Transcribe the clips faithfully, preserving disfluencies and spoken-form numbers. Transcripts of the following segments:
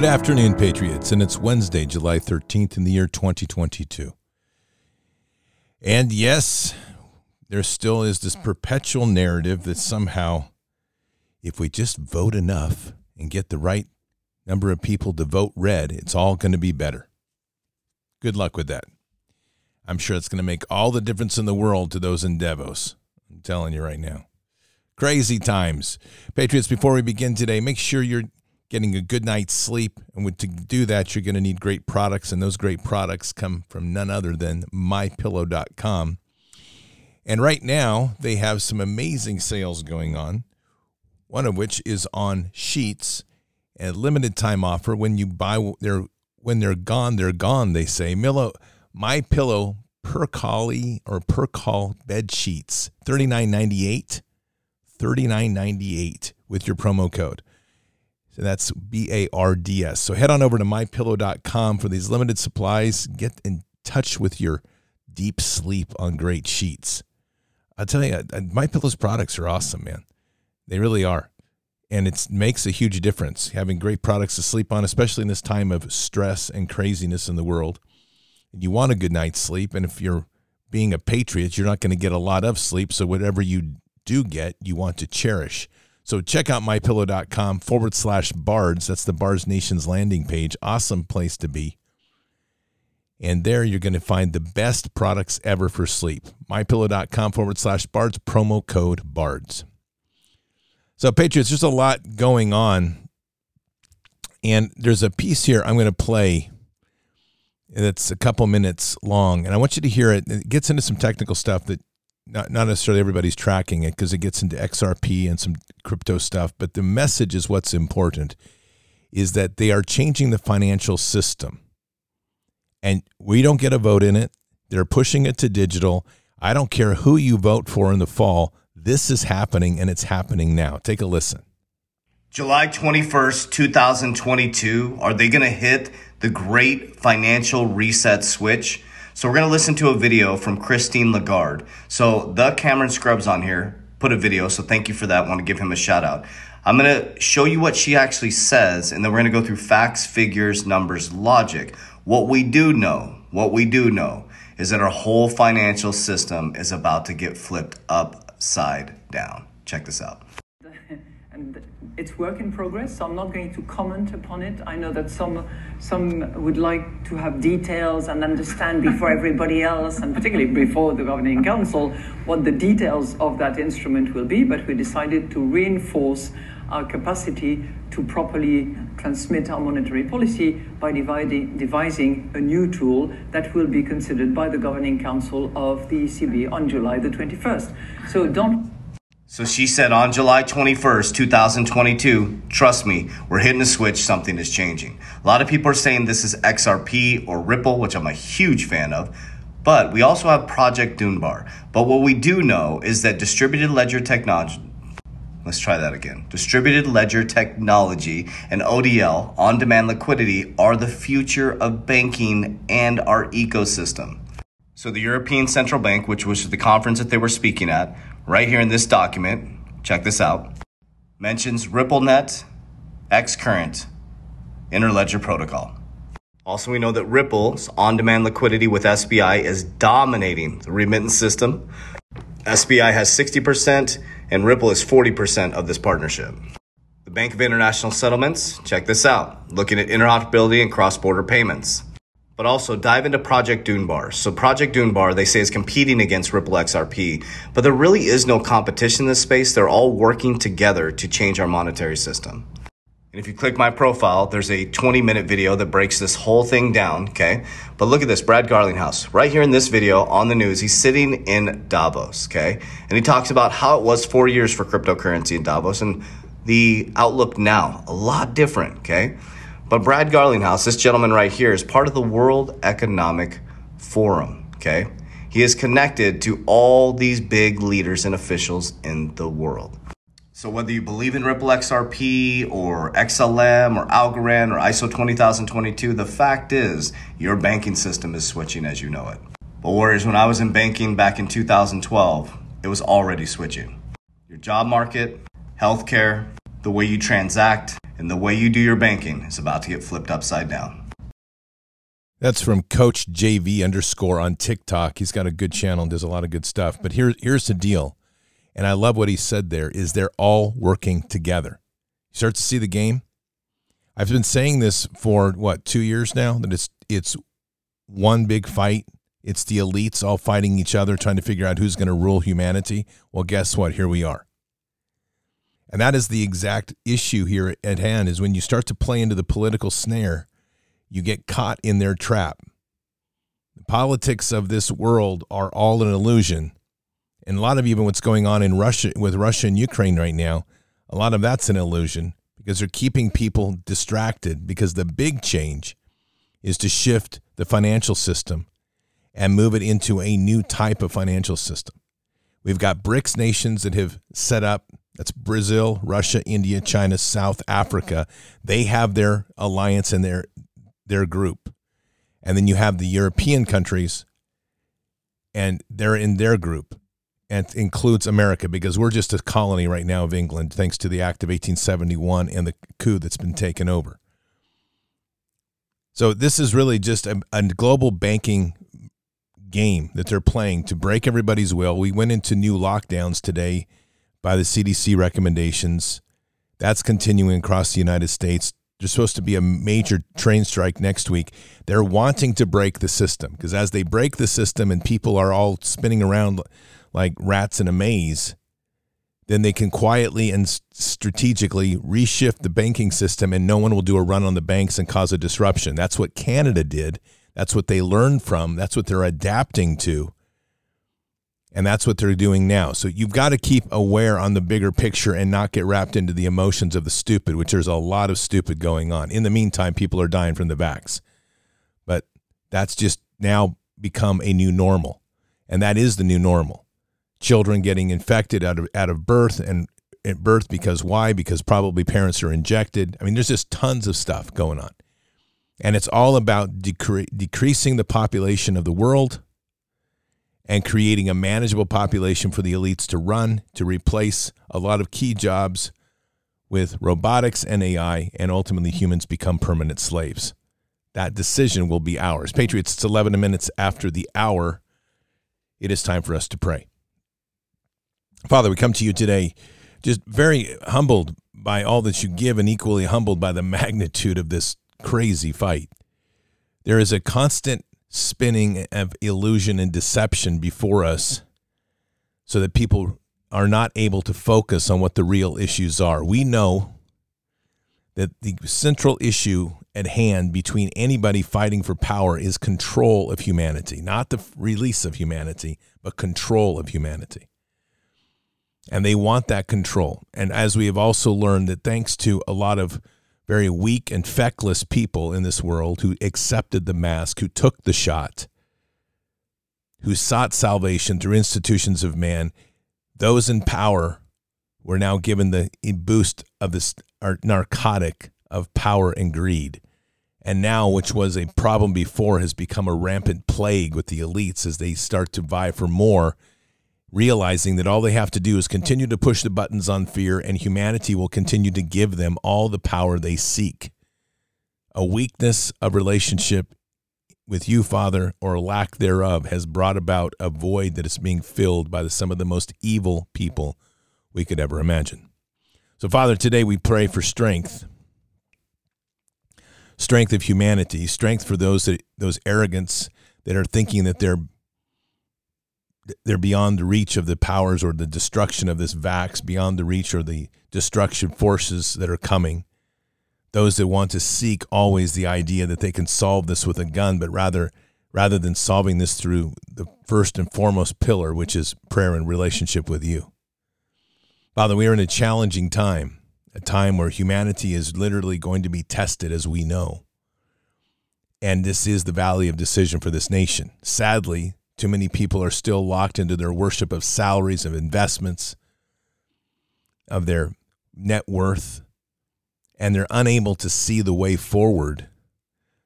Good afternoon, Patriots, and it's Wednesday, July thirteenth in the year twenty twenty-two. And yes, there still is this perpetual narrative that somehow if we just vote enough and get the right number of people to vote red, it's all going to be better. Good luck with that. I'm sure it's going to make all the difference in the world to those in Davos. I'm telling you right now. Crazy times. Patriots, before we begin today, make sure you're getting a good night's sleep. And to do that, you're going to need great products, and those great products come from none other than my pillow dot com. And right now, they have some amazing sales going on, one of which is on sheets, a limited time offer. When you buy, they're, when they're gone, they're gone, they say. Milo, My Pillow per collie or per call bed sheets, thirty-nine ninety-eight, thirty-nine ninety-eight with your promo code. So that's B A R D S. So head on over to my pillow dot com for these limited supplies. Get in touch with your deep sleep on great sheets. I'll tell you, MyPillow's products are awesome, man. They really are. And it makes a huge difference having great products to sleep on, especially in this time of stress and craziness in the world. You want a good night's sleep, and if you're being a patriot, you're not going to get a lot of sleep. So whatever you do get, you want to cherish. So check out my pillow dot com forward slash bards. That's the Bards Nation's landing page. Awesome place to be. And there you're going to find the best products ever for sleep. my pillow dot com forward slash bards, promo code bards. So Patriots, there's a lot going on. And there's a piece here I'm going to play that's a couple minutes long. And I want you to hear it. It gets into some technical stuff that Not, not necessarily everybody's tracking it because it gets into X R P and some crypto stuff, but the message is what's important, is that they are changing the financial system. And we don't get a vote in it. They're pushing it to digital. I don't care who you vote for in the fall. This is happening, and it's happening now. Take a listen. July twenty-first, twenty twenty-two, are they going to hit the great financial reset switch? So we're going to listen to a video from Christine Lagarde. So the Cameron Scrubs on here put a video, so thank you for that. I want to give him a shout out. I'm going to show you what she actually says, and then we're going to go through facts, figures, numbers, logic. What we do know, what we do know is that our whole financial system is about to get flipped upside down. Check this out. And it's work in progress, so I'm not going to comment upon it. I know that some some would like to have details and understand before everybody else, and particularly before the Governing Council, what the details of that instrument will be, but we decided to reinforce our capacity to properly transmit our monetary policy by dividing, devising a new tool that will be considered by the Governing Council of the E C B on July the twenty-first. So don't... So she said on July twenty-first, twenty twenty-two, trust me, we're hitting a switch, something is changing. A lot of people are saying this is X R P or Ripple, which I'm a huge fan of, but we also have Project Dunbar. But what we do know is that distributed ledger technology, let's try that again, distributed ledger technology and O D L, on-demand liquidity, are the future of banking and our ecosystem. So the European Central Bank, which was the conference that they were speaking at, right here in this document, check this out, mentions RippleNet, XCurrent, Interledger Protocol. Also, we know that Ripple's on-demand liquidity with S B I is dominating the remittance system. S B I has sixty percent and Ripple is forty percent of this partnership. The Bank of International Settlements, check this out, looking at interoperability and cross-border payments. But also dive into Project Dunbar. So Project Dunbar, they say, is competing against Ripple X R P, but there really is no competition in this space. They're all working together to change our monetary system. And if you click my profile, there's a twenty minute video that breaks this whole thing down, okay? But look at this, Brad Garlinghouse, right here in this video on the news, he's sitting in Davos, okay? And he talks about how it was four years for cryptocurrency in Davos and the outlook now, a lot different, okay? But Brad Garlinghouse, this gentleman right here, is part of the World Economic Forum, okay? He is connected to all these big leaders and officials in the world. So whether you believe in Ripple X R P or X L M or Algorand or I S O twenty thousand twenty-two, the fact is your banking system is switching as you know it. But whereas when I was in banking back in two thousand twelve, it was already switching. Your job market, healthcare, the way you transact, and the way you do your banking is about to get flipped upside down. That's from Coach J V underscore on TikTok. He's got a good channel and does a lot of good stuff. But here, here's the deal, and I love what he said there, is they're all working together. You start to see the game. I've been saying this for, what, two years now, that it's it's one big fight. It's the elites all fighting each other, trying to figure out who's going to rule humanity. Well, guess what? Here we are. And that is the exact issue here at hand, is when you start to play into the political snare, you get caught in their trap. The politics of this world are all an illusion. And a lot of even what's going on in Russia, with Russia and Ukraine right now, a lot of that's an illusion, because they're keeping people distracted, because the big change is to shift the financial system and move it into a new type of financial system. We've got BRICS nations that have set up, that's Brazil, Russia, India, China, South Africa. They have their alliance and their their group. And then you have the European countries, and they're in their group. And it includes America, because we're just a colony right now of England, thanks to the Act of eighteen seventy-one and the coup that's been taken over. So this is really just a, a global banking game that they're playing to break everybody's will. We went into new lockdowns today by the C D C recommendations. That's continuing across the United States. There's supposed to be a major train strike next week. They're wanting to break the system, because as they break the system and people are all spinning around like rats in a maze, then they can quietly and strategically reshift the banking system, and no one will do a run on the banks and cause a disruption. That's what Canada did. That's what they learned from. That's what they're adapting to. And that's what they're doing now. So you've got to keep aware on the bigger picture and not get wrapped into the emotions of the stupid, which there's a lot of stupid going on. In the meantime, people are dying from the vax. But that's just now become a new normal. And that is the new normal. Children getting infected out of, out of birth and at birth because why? Because probably parents are injected. I mean, there's just tons of stuff going on. And it's all about decre- decreasing the population of the world and creating a manageable population for the elites to run, to replace a lot of key jobs with robotics and A I, and ultimately humans become permanent slaves. That decision will be ours. Patriots, it's eleven minutes after the hour. It is time for us to pray. Father, we come to you today just very humbled by all that you give, and equally humbled by the magnitude of this crazy fight. There is a constant spinning of illusion and deception before us, so that people are not able to focus on what the real issues are. We know that the central issue at hand between anybody fighting for power is control of humanity, not the release of humanity, but control of humanity. And they want that control. And as we have also learned, that thanks to a lot of very weak and feckless people in this world who accepted the mask, who took the shot, who sought salvation through institutions of man, those in power were now given the boost of this narcotic of power and greed. And now, which was a problem before, has become a rampant plague with the elites as they start to vie for more, realizing that all they have to do is continue to push the buttons on fear, and humanity will continue to give them all the power they seek. A weakness of relationship with you, Father, or lack thereof, has brought about a void that is being filled by some of the most evil people we could ever imagine. So, Father, today we pray for strength, strength of humanity, strength for those that, those arrogants that are thinking that they're They're beyond the reach of the powers, or the destruction of this vax, beyond the reach or the destruction forces that are coming. Those that want to seek always the idea that they can solve this with a gun, but rather rather than solving this through the first and foremost pillar, which is prayer and relationship with you. Father, we are in a challenging time, a time where humanity is literally going to be tested as we know. And this is the valley of decision for this nation. Sadly, too many people are still locked into their worship of salaries, of investments, of their net worth, and they're unable to see the way forward,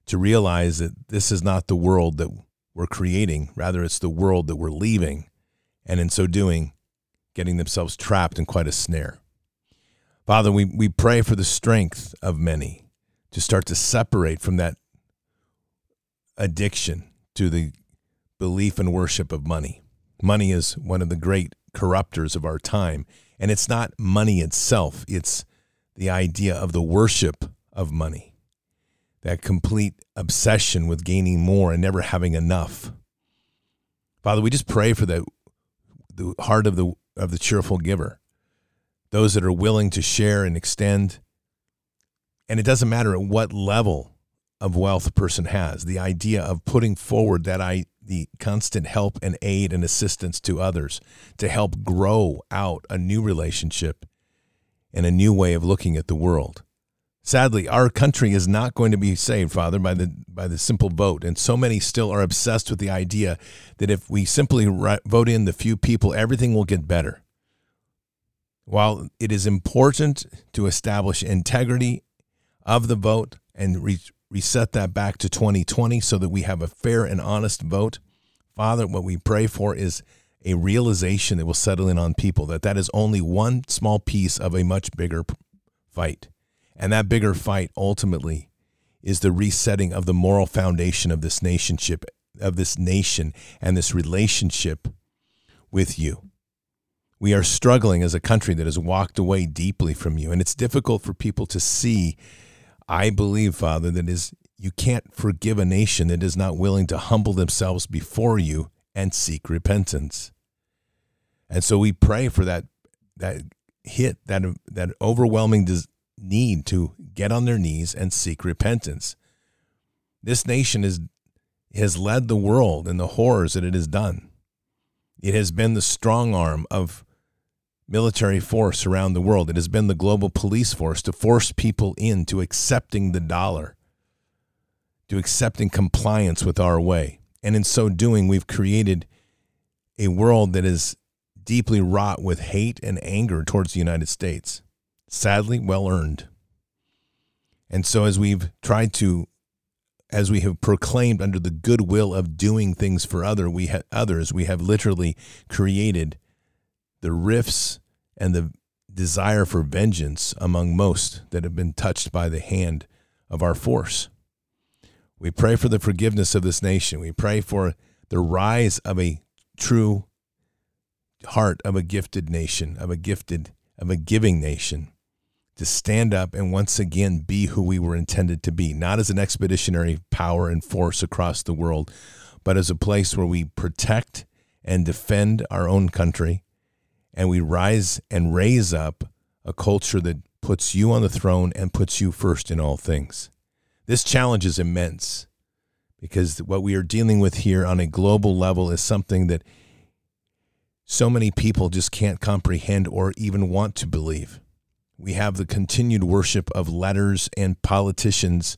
to realize that this is not the world that we're creating. Rather, it's the world that we're leaving, and in so doing, getting themselves trapped in quite a snare. Father, we, we pray for the strength of many to start to separate from that addiction to the belief and worship of money. Money is one of the great corruptors of our time. And it's not money itself. It's the idea of the worship of money, that complete obsession with gaining more and never having enough. Father, we just pray for the, the heart of the of the cheerful giver, those that are willing to share and extend. And it doesn't matter at what level of wealth a person has, the idea of putting forward that I the constant help and aid and assistance to others to help grow out a new relationship and a new way of looking at the world. Sadly, our country is not going to be saved, Father, by the by the simple vote. And so many still are obsessed with the idea that if we simply vote in the few people, everything will get better. While it is important to establish integrity of the vote and re- reset that back to twenty twenty so that we have a fair and honest vote, Father, what we pray for is a realization that will settle in on people, that that is only one small piece of a much bigger fight. And that bigger fight ultimately is the resetting of the moral foundation of this nationship, of this nation and this relationship with you. We are struggling as a country that has walked away deeply from you. And it's difficult for people to see, I believe, Father, that is you can't forgive a nation that is not willing to humble themselves before you and seek repentance. And so we pray for that that hit, that, that overwhelming desire, need to get on their knees and seek repentance. This nation is has led the world in the horrors that it has done. It has been the strong arm of military force around the world. It has been the global police force to force people into accepting the dollar, to accepting compliance with our way. And in so doing, we've created a world that is deeply wrought with hate and anger towards the United States. Sadly, well earned. And so as we've tried to, as we have proclaimed under the goodwill of doing things for other, we ha- others, we have literally created the rifts and the desire for vengeance among most that have been touched by the hand of our force. We pray for the forgiveness of this nation. We pray for the rise of a true heart of a gifted nation, of a gifted, of a giving nation, to stand up and once again be who we were intended to be, not as an expeditionary power and force across the world, but as a place where we protect and defend our own country, and we rise and raise up a culture that puts you on the throne and puts you first in all things. This challenge is immense, because what we are dealing with here on a global level is something that so many people just can't comprehend or even want to believe. We have the continued worship of letters and politicians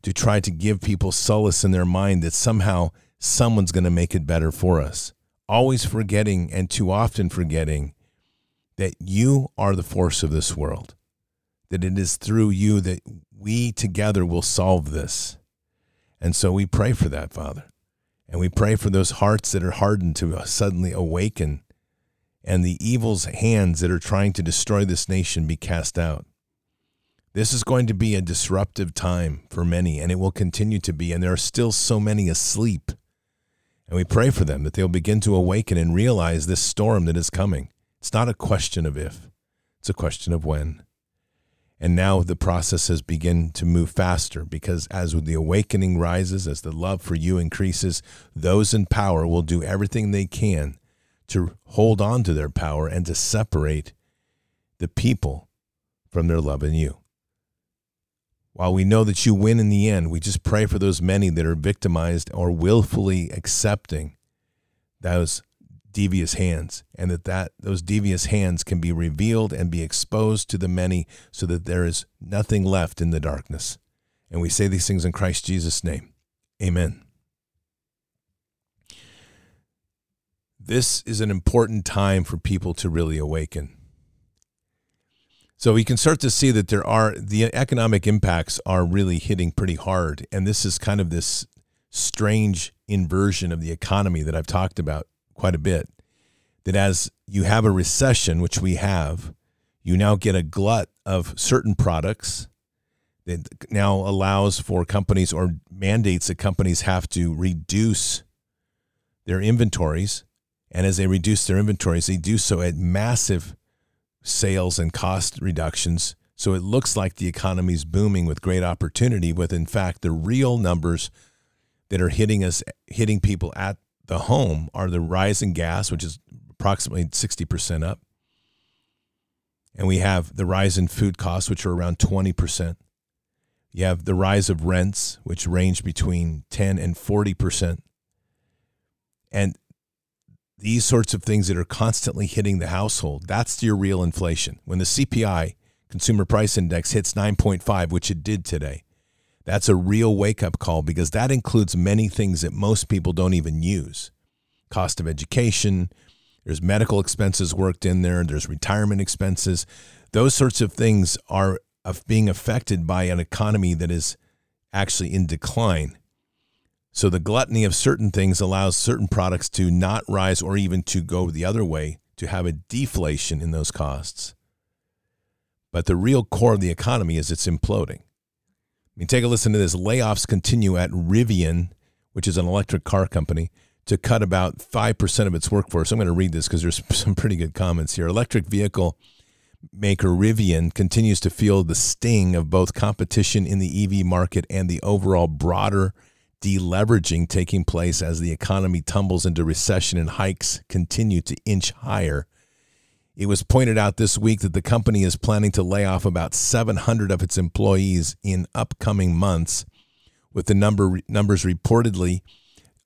to try to give people solace in their mind that somehow someone's going to make it better for us, always forgetting and too often forgetting that you are the force of this world, that it is through you that we together will solve this. And so we pray for that, Father. And we pray for those hearts that are hardened to suddenly awaken, and the evil's hands that are trying to destroy this nation be cast out. This is going to be a disruptive time for many, and it will continue to be, and there are still so many asleep. And we pray for them that they'll begin to awaken and realize this storm that is coming. It's not a question of if, it's a question of when. And now the process has begun to move faster, because as the awakening rises, as the love for you increases, those in power will do everything they can to hold on to their power and to separate the people from their love in you. While we know that you win in the end, we just pray for those many that are victimized or willfully accepting those devious hands, and that, that those devious hands can be revealed and be exposed to the many, so that there is nothing left in the darkness. And we say these things in Christ Jesus' name. Amen. This is an important time for people to really awaken. So we can start to see that there are, the economic impacts are really hitting pretty hard. And this is kind of this strange inversion of the economy that I've talked about quite a bit. That as you have a recession, which we have, you now get a glut of certain products that now allows for companies or mandates that companies have to reduce their inventories. And as they reduce their inventories, they do so at massive sales and cost reductions. So it looks like the economy's booming with great opportunity, with, in fact, the real numbers that are hitting us, hitting people at the home, are the rise in gas, which is approximately sixty percent up. And we have the rise in food costs, which are around twenty percent. You have the rise of rents, which range between ten and forty percent. And these sorts of things that are constantly hitting the household, that's your real inflation. When the C P I, Consumer Price Index, hits nine point five, which it did today, that's a real wake-up call, because that includes many things that most people don't even use. Cost of education, there's medical expenses worked in there, there's retirement expenses. Those sorts of things are of being affected by an economy that is actually in decline. So the gluttony of certain things allows certain products to not rise, or even to go the other way, to have a deflation in those costs. But the real core of the economy is it's imploding. I mean, take a listen to this. Layoffs continue at Rivian, which is an electric car company, to cut about five percent of its workforce. I'm going to read this because there's some pretty good comments here. Electric vehicle maker Rivian continues to feel the sting of both competition in the E V market and the overall broader deleveraging taking place as the economy tumbles into recession and hikes continue to inch higher. It was pointed out this week that the company is planning to lay off about seven hundred of its employees in upcoming months, with the number numbers reportedly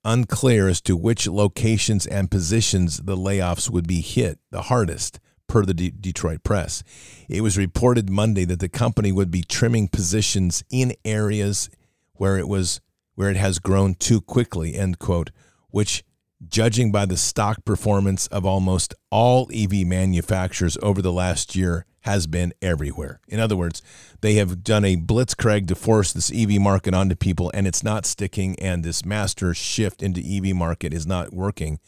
unclear as to which locations and positions the layoffs would be hit the hardest, per the De- Detroit Press. It was reported Monday that the company would be trimming positions in areas where it was where it has grown too quickly, end quote, which, judging by the stock performance of almost all E V manufacturers over the last year, has been everywhere. In other words, they have done a blitzkrieg to force this E V market onto people, and it's not sticking, and this master shift into E V market is not working.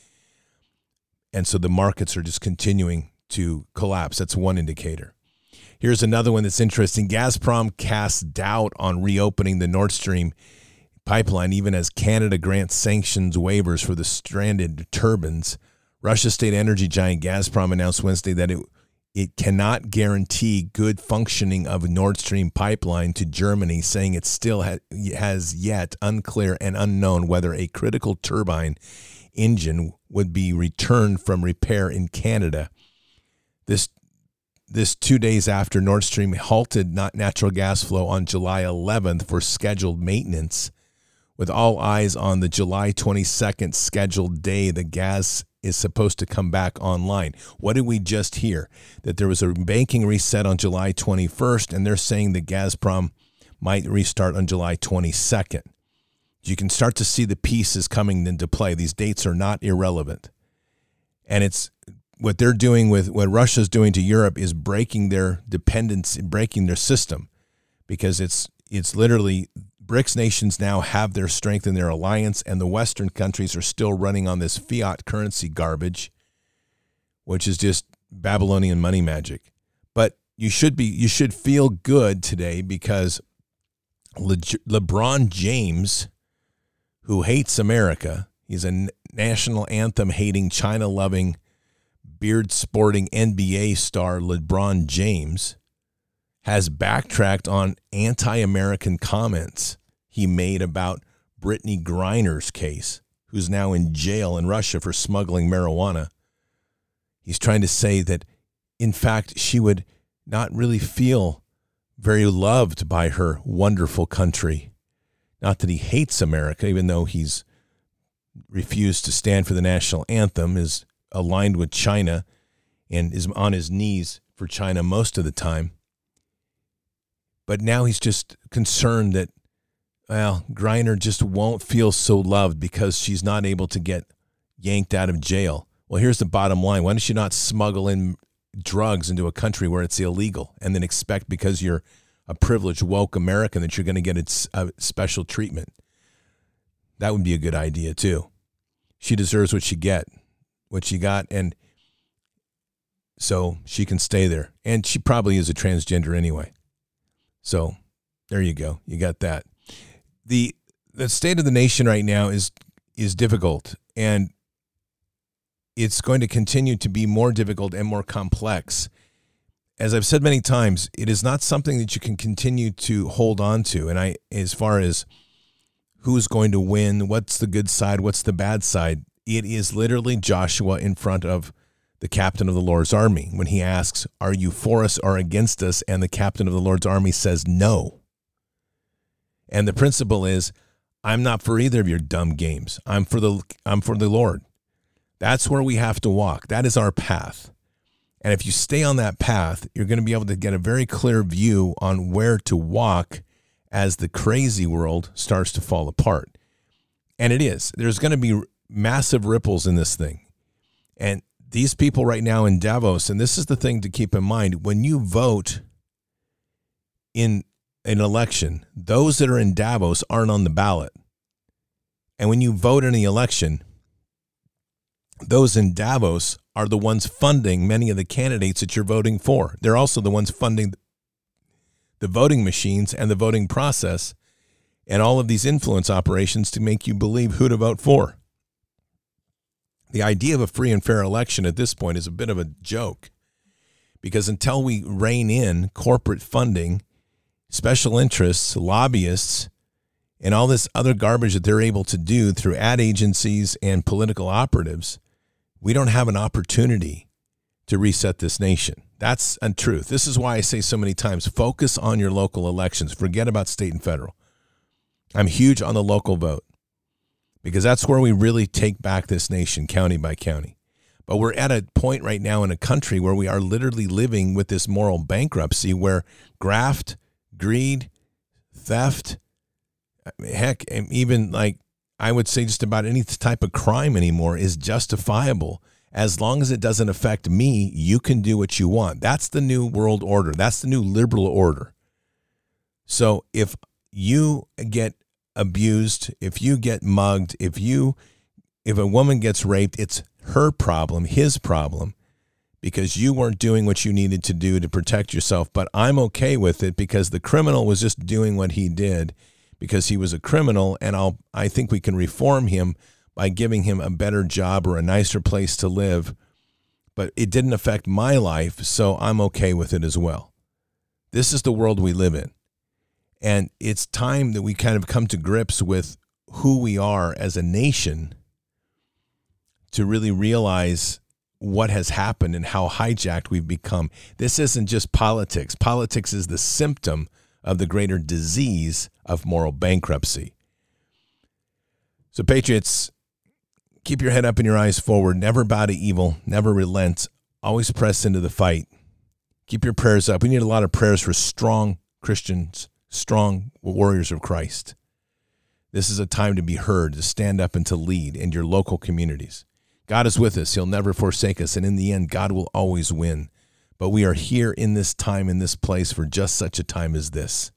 And so the markets are just continuing to collapse. That's one indicator. Here's another one that's interesting. Gazprom casts doubt on reopening the Nord Stream pipeline, even as Canada grants sanctions waivers for the stranded turbines. Russia's state energy giant Gazprom announced Wednesday that it it cannot guarantee good functioning of Nord Stream pipeline to Germany, saying it still ha- has yet unclear and unknown whether a critical turbine engine would be returned from repair in Canada. This This two days after Nord Stream halted natural gas flow on July eleventh for scheduled maintenance, with all eyes on the July twenty-second scheduled day the gas is supposed to come back online. What did we just hear? That there was a banking reset on July twenty-first, and they're saying that Gazprom might restart on July twenty-second. You can start to see the pieces coming into play. These dates are not irrelevant. And it's what they're doing with what Russia's doing to Europe is breaking their dependence, breaking their system, because it's it's literally BRICS nations now have their strength in their alliance, and the Western countries are still running on this fiat currency garbage, which is just Babylonian money magic. But you should be you should feel good today, because Le- LeBron James, who hates America, he's a national anthem hating, China loving, beard sporting N B A star LeBron James has backtracked on anti-American comments he made about Brittany Griner's case, who's now in jail in Russia for smuggling marijuana. He's trying to say that, in fact, she would not really feel very loved by her wonderful country. Not that he hates America, even though he's refused to stand for the national anthem, is aligned with China, and is on his knees for China most of the time. But now he's just concerned that, well, Griner just won't feel so loved because she's not able to get yanked out of jail. Well, here's the bottom line. Why don't you not smuggle in drugs into a country where it's illegal, and then expect, because you're a privileged, woke American, that you're going to get a special treatment? That would be a good idea, too. She deserves what she get. what she got. And so she can stay there. And she probably is a transgender anyway. So there you go. You got that. The the state of the nation right now is is difficult, and it's going to continue to be more difficult and more complex. As I've said many times, it is not something that you can continue to hold on to. And I, as far as who's going to win, what's the good side, what's the bad side, it is literally Joshua in front of the captain of the Lord's army when he asks, "Are you for us or against us?" And the captain of the Lord's army says, "No." And the principle is, I'm not for either of your dumb games. I'm for the I'm for the Lord. That's where we have to walk. That is our path. And if you stay on that path, you're going to be able to get a very clear view on where to walk as the crazy world starts to fall apart. And it is. There's going to be massive ripples in this thing. And these people right now in Davos, and this is the thing to keep in mind, when you vote in an election, those that are in Davos aren't on the ballot. And when you vote in the election, those in Davos are the ones funding many of the candidates that you're voting for. They're also the ones funding the voting machines and the voting process and all of these influence operations to make you believe who to vote for. The idea of a free and fair election at this point is a bit of a joke, because until we rein in corporate funding, special interests, lobbyists, and all this other garbage that they're able to do through ad agencies and political operatives, we don't have an opportunity to reset this nation. That's a truth. This is why I say so many times, focus on your local elections. Forget about state and federal. I'm huge on the local vote, because that's where we really take back this nation, county by county. But we're at a point right now in a country where we are literally living with this moral bankruptcy where graft, greed, theft, heck, and even like I would say just about any type of crime anymore is justifiable. As long as it doesn't affect me, you can do what you want. That's the new world order. That's the new liberal order. So if you get abused, if you get mugged, if you if a woman gets raped, it's her problem, his problem, because you weren't doing what you needed to do to protect yourself. But I'm okay with it because the criminal was just doing what he did because he was a criminal, and I'll I think we can reform him by giving him a better job or a nicer place to live. But it didn't affect my life, so I'm okay with it as well. This is the world we live in. And it's time that we kind of come to grips with who we are as a nation to really realize what has happened and how hijacked we've become. This isn't just politics. Politics is the symptom of the greater disease of moral bankruptcy. So, patriots, keep your head up and your eyes forward. Never bow to evil. Never relent. Always press into the fight. Keep your prayers up. We need a lot of prayers for strong Christians, strong warriors of Christ. This is a time to be heard, to stand up and to lead in your local communities. God is with us. He'll never forsake us. And in the end, God will always win. But we are here in this time, in this place, for just such a time as this.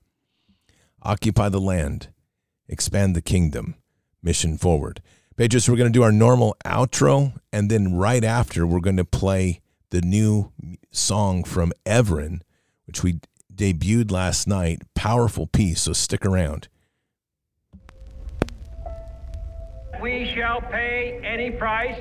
Occupy the land. Expand the kingdom. Mission forward. Patriots, we're going to do our normal outro. And then right after, we're going to play the new song from Evren, which we debuted last night. Powerful piece, so stick around. We shall pay any price,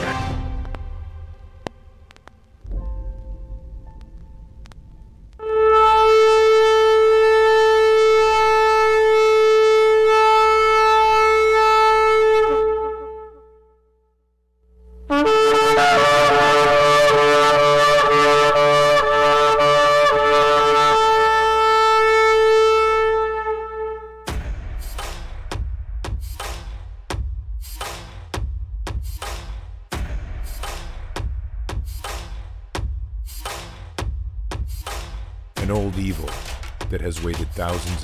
Waited thousands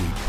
We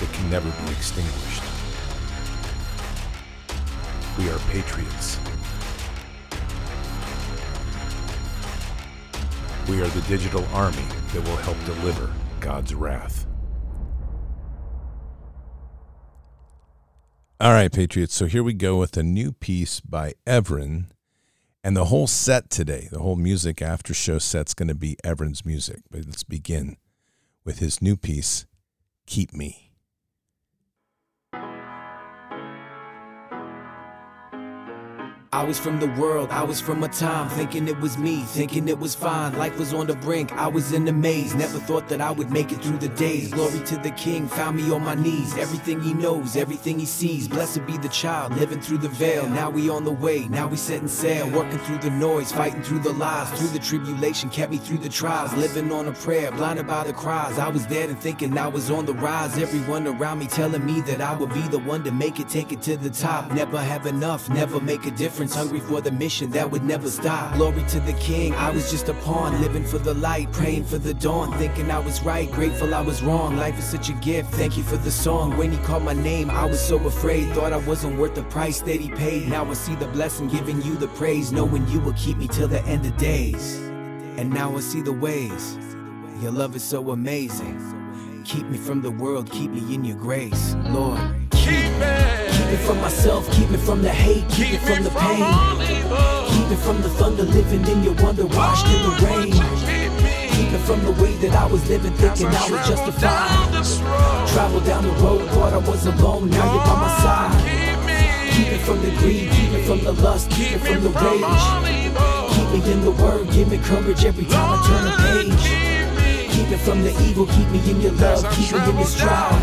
that can never be extinguished. We are patriots. We are the digital army that will help deliver God's wrath. All right, patriots, so here we go with a new piece by Evren, and the whole set today, the whole music after show set's going to be Evren's music, but let's begin with his new piece, Keep Me. I was from the world, I was from a time, thinking it was me, thinking it was fine. Life was on the brink, I was in the maze, never thought that I would make it through the days. Glory to the King, found me on my knees, everything he knows, everything he sees. Blessed be the child, living through the veil, now we on the way, now we setting sail. Working through the noise, fighting through the lies, through the tribulation, kept me through the trials. Living on a prayer, blinded by the cries, I was dead and thinking I was on the rise. Everyone around me telling me that I would be the one to make it, take it to the top. Never have enough, never make a difference. Hungry for the mission that would never stop. Glory to the King, I was just a pawn, living for the light, praying for the dawn, thinking I was right, grateful I was wrong. Life is such a gift, thank you for the song. When he called my name, I was so afraid, thought I wasn't worth the price that he paid. Now I see the blessing, giving you the praise, knowing you will keep me till the end of days. And now I see the ways, your love is so amazing. Keep me from the world, keep me in your grace, Lord. Keep me. Keep it from myself, keep it from the hate, keep, keep it from the pain, from keep it from the thunder, living in your wonder, washed in the rain. Keep it from the way that I was living, thinking I, I was justified. Travel down the road, thought I was alone, now you're by my side. Keep, keep it from the greed, keep it from the lust, keep, keep it from the rage. believing in the word. Give me courage every time Lord, I turn a page. Keep me from the evil, keep me in your love, keep me in your stride.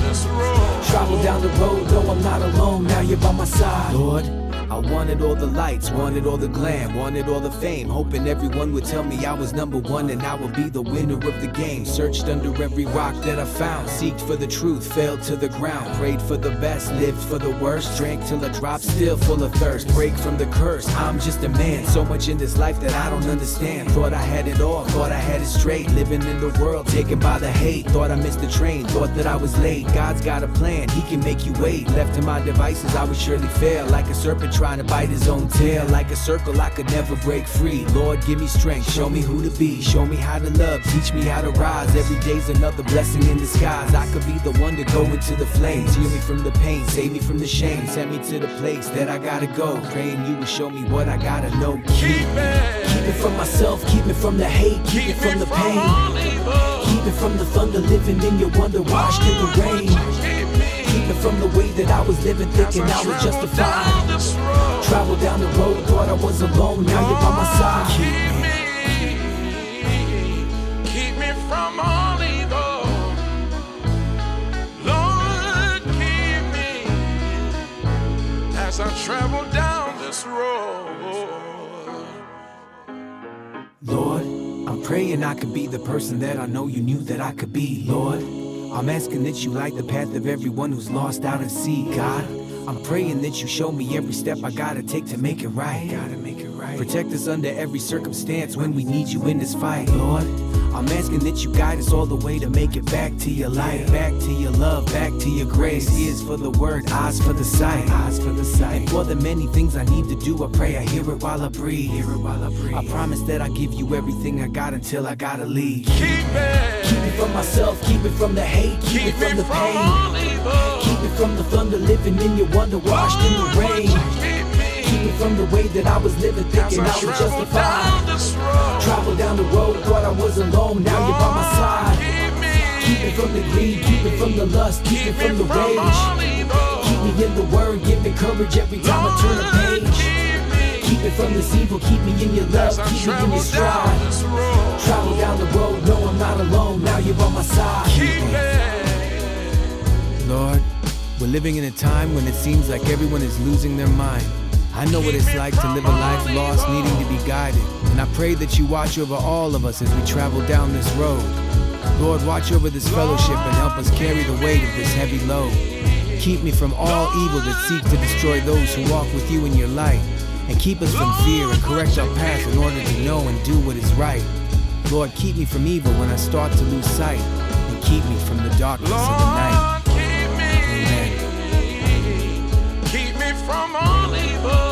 Travel down the road, though I'm not alone, now you're by my side. Lord, I wanted all the lights, wanted all the glam, wanted all the fame, hoping everyone would tell me I was number one and I would be the winner of the game. Searched under every rock that I found, seeked for the truth, fell to the ground, prayed for the best, lived for the worst, drank till I dropped, still full of thirst, break from the curse. I'm just a man, so much in this life that I don't understand. Thought I had it all, thought I had it straight, living in the world, taken by the hate. Thought I missed the train, thought that I was late. God's got a plan, he can make you wait. Left to my devices, I would surely fail, like a serpent trying to bite his own tail. Like a circle I could never break free. Lord, give me strength, show me who to be, show me how to love, teach me how to rise. Every day's another blessing in disguise. I could be the one to go into the flames. Heal me from the pain, save me from the shame, send me to the place that I gotta go. Praying you will show me what I gotta know. Keep it, keep it from myself, keep it from the hate, keep, keep it from it the from pain, keep it from the thunder, living in your wonder, washed in the rain. Keep it from the way that I was living, thinking I, I was justified. Travel down the road, thought I was alone, now Lord, you're by my side. Keep me, keep me from all evil. Lord, keep me as I travel down this road. Lord, I'm praying I could be the person that I know you knew that I could be, Lord. I'm asking that you light the path of everyone who's lost out at sea, God. I'm praying that you show me every step I gotta take to make it right. Gotta make it right. Protect us under every circumstance when we need you in this fight, Lord. I'm asking that you guide us all the way to make it back to your light, back to your love, back to your grace. Ears for the word, eyes for the sight, eyes for the sight. And for the many things I need to do, I pray I hear it while I breathe. Hear it while I breathe. I promise that I give you everything I got until I gotta leave. Keep it, keep it from myself, keep it from the hate, keep, keep it from it the from pain, all evil. Keep it from the thunder, living in your wonder, washed in the rain. Keep it from the way that I was living, thinking I, I was justified. Travel down the road, thought I was alone, now Lord, you're by my side. Keep, me, keep it from the greed, keep it from the lust, keep, keep it from the rage. Keep me in the word, give me courage every time Lord, I turn a page. Keep, keep it from this evil, keep me in your love, keep me in your stride. Down travel down the road, no I'm not alone, now you're by my side. Keep it. Lord, we're living in a time when it seems like everyone is losing their mind. I know what it's like to live a life lost, needing to be guided. And I pray that you watch over all of us as we travel down this road. Lord, watch over this fellowship and help us carry the weight of this heavy load. Keep me from all evil that seek to destroy those who walk with you in your light. And keep us from fear and correct our path in order to know and do what is right. Lord, keep me from evil when I start to lose sight. And keep me from the darkness Lord, of the night. Keep me, keep me from all evil.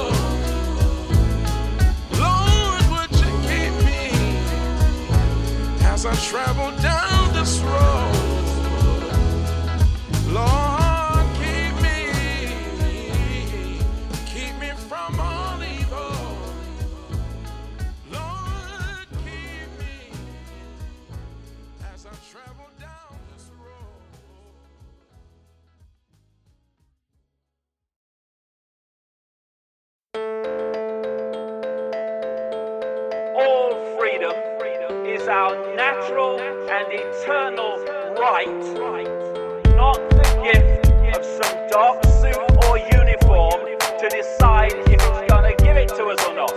As I travel down this road, Lord, keep me, keep me from all evil. Lord, keep me, as I travel down this road. All freedom, freedom is our natural and eternal right, not the gift of some dark suit or uniform to decide if it's gonna give it to us or not.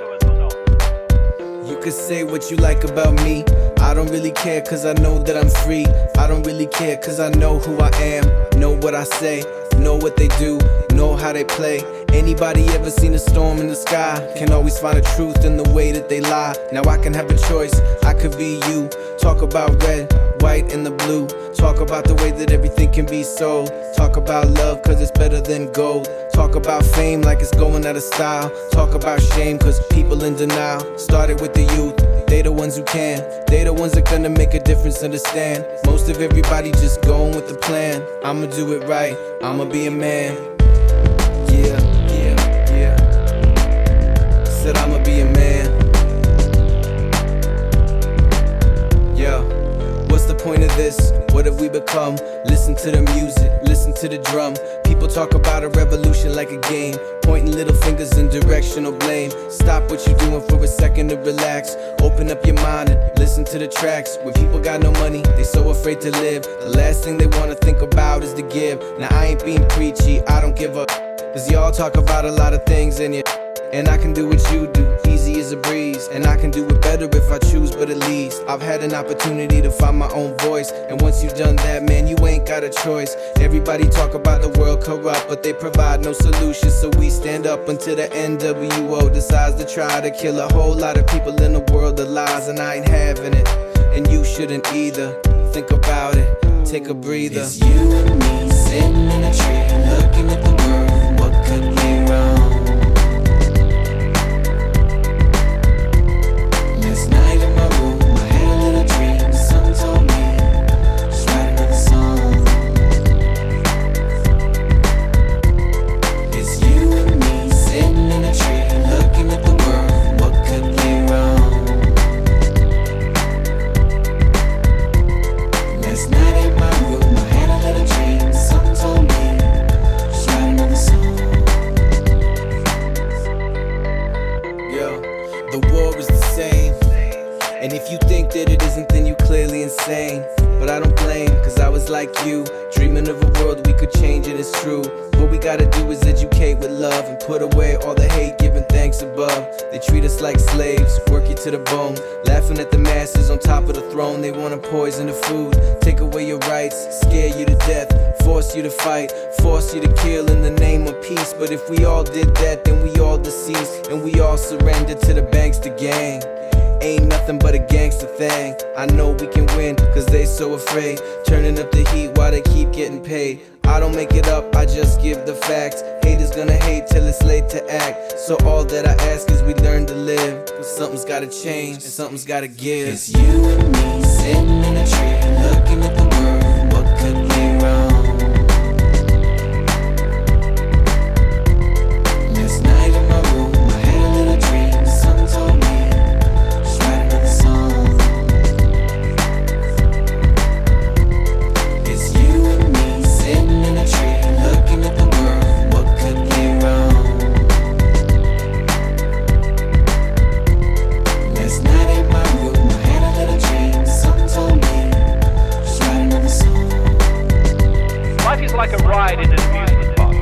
You could say what you like about me, I don't really care cause I know that I'm free. I don't really care cause I know who I am, know what I say, know what they do, know how they play. Anybody ever seen a storm in the sky? Can always find a truth in the way that they lie. Now I can have a choice, I could be you. Talk about red, white and the blue. Talk about the way that everything can be sold. Talk about love cause it's better than gold. Talk about fame like it's going out of style. Talk about shame cause people in denial. Started with the youth, they the ones who can. They the ones that gonna make a difference, understand. Most of everybody just going with the plan. I'ma do it right, I'ma be a man. Yeah, yeah, yeah. Said I'ma be a man. Yeah, what's the point of this? What have we become? Listen to the music, listen listen to the drum. People talk about a revolution like a game, pointing little fingers in directional blame. Stop what you're doing for a second to relax. Open up your mind and listen to the tracks. When people got no money, they so afraid to live. The last thing they want to think about is to give. Now I ain't being preachy, I don't give up, cause y'all talk about a lot of things in your, and I can do what you do, easy as a breeze. And I can do it better if I choose, but at least I've had an opportunity to find my own voice. And once you've done that, man, you ain't got a choice. Everybody talk about the world corrupt, but they provide no solution. So we stand up until the N W O decides to try to kill a whole lot of people in the world of lies. And I ain't having it, and you shouldn't either. Think about it, take a breather. It's you and me sitting in a tree, looking at the world, what could be wrong? Something's gotta give. It's you and me sitting in a tree, looking at the world, what could be wrong? Last night in my room, I had a little dream. Something told me, just write another song. It's you and me sitting in a tree, looking at the world, what could be wrong? Last night like a ride in an amusement park,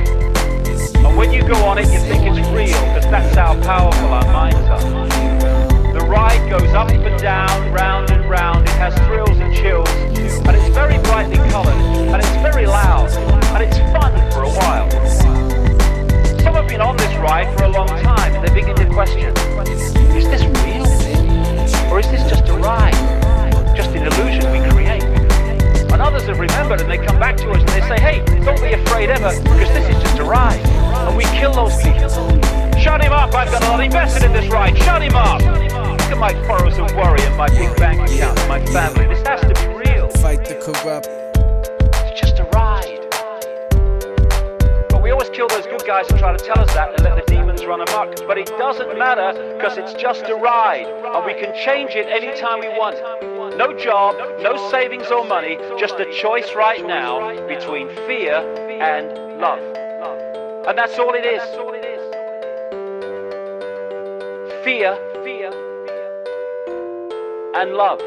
and when you go on it you think it's real, because that's how powerful our minds are. The ride goes up and down, round and round, it has thrills and chills, and it's very brightly coloured, and it's very loud, and it's fun for a while. Some have been on this ride for a long time, and they begin to question, is this real, or is this just a ride, just an illusion we create? And others have remembered, and they come back to us and they say, hey, don't be afraid ever, because this is just a ride. And we kill those people. Shut him up, I've got a lot invested in this ride, shut him up. Look at my furrows of worry and my big bank account and my family. This has to be real. Fight the corrupt. It's just a ride. But we always kill those good guys who try to tell us that and let the demons run amok. But it doesn't matter, because it's just a ride. And we can change it any time we want. No job, no savings or money, just a choice right now between fear and love. And that's all it is. Fear and love.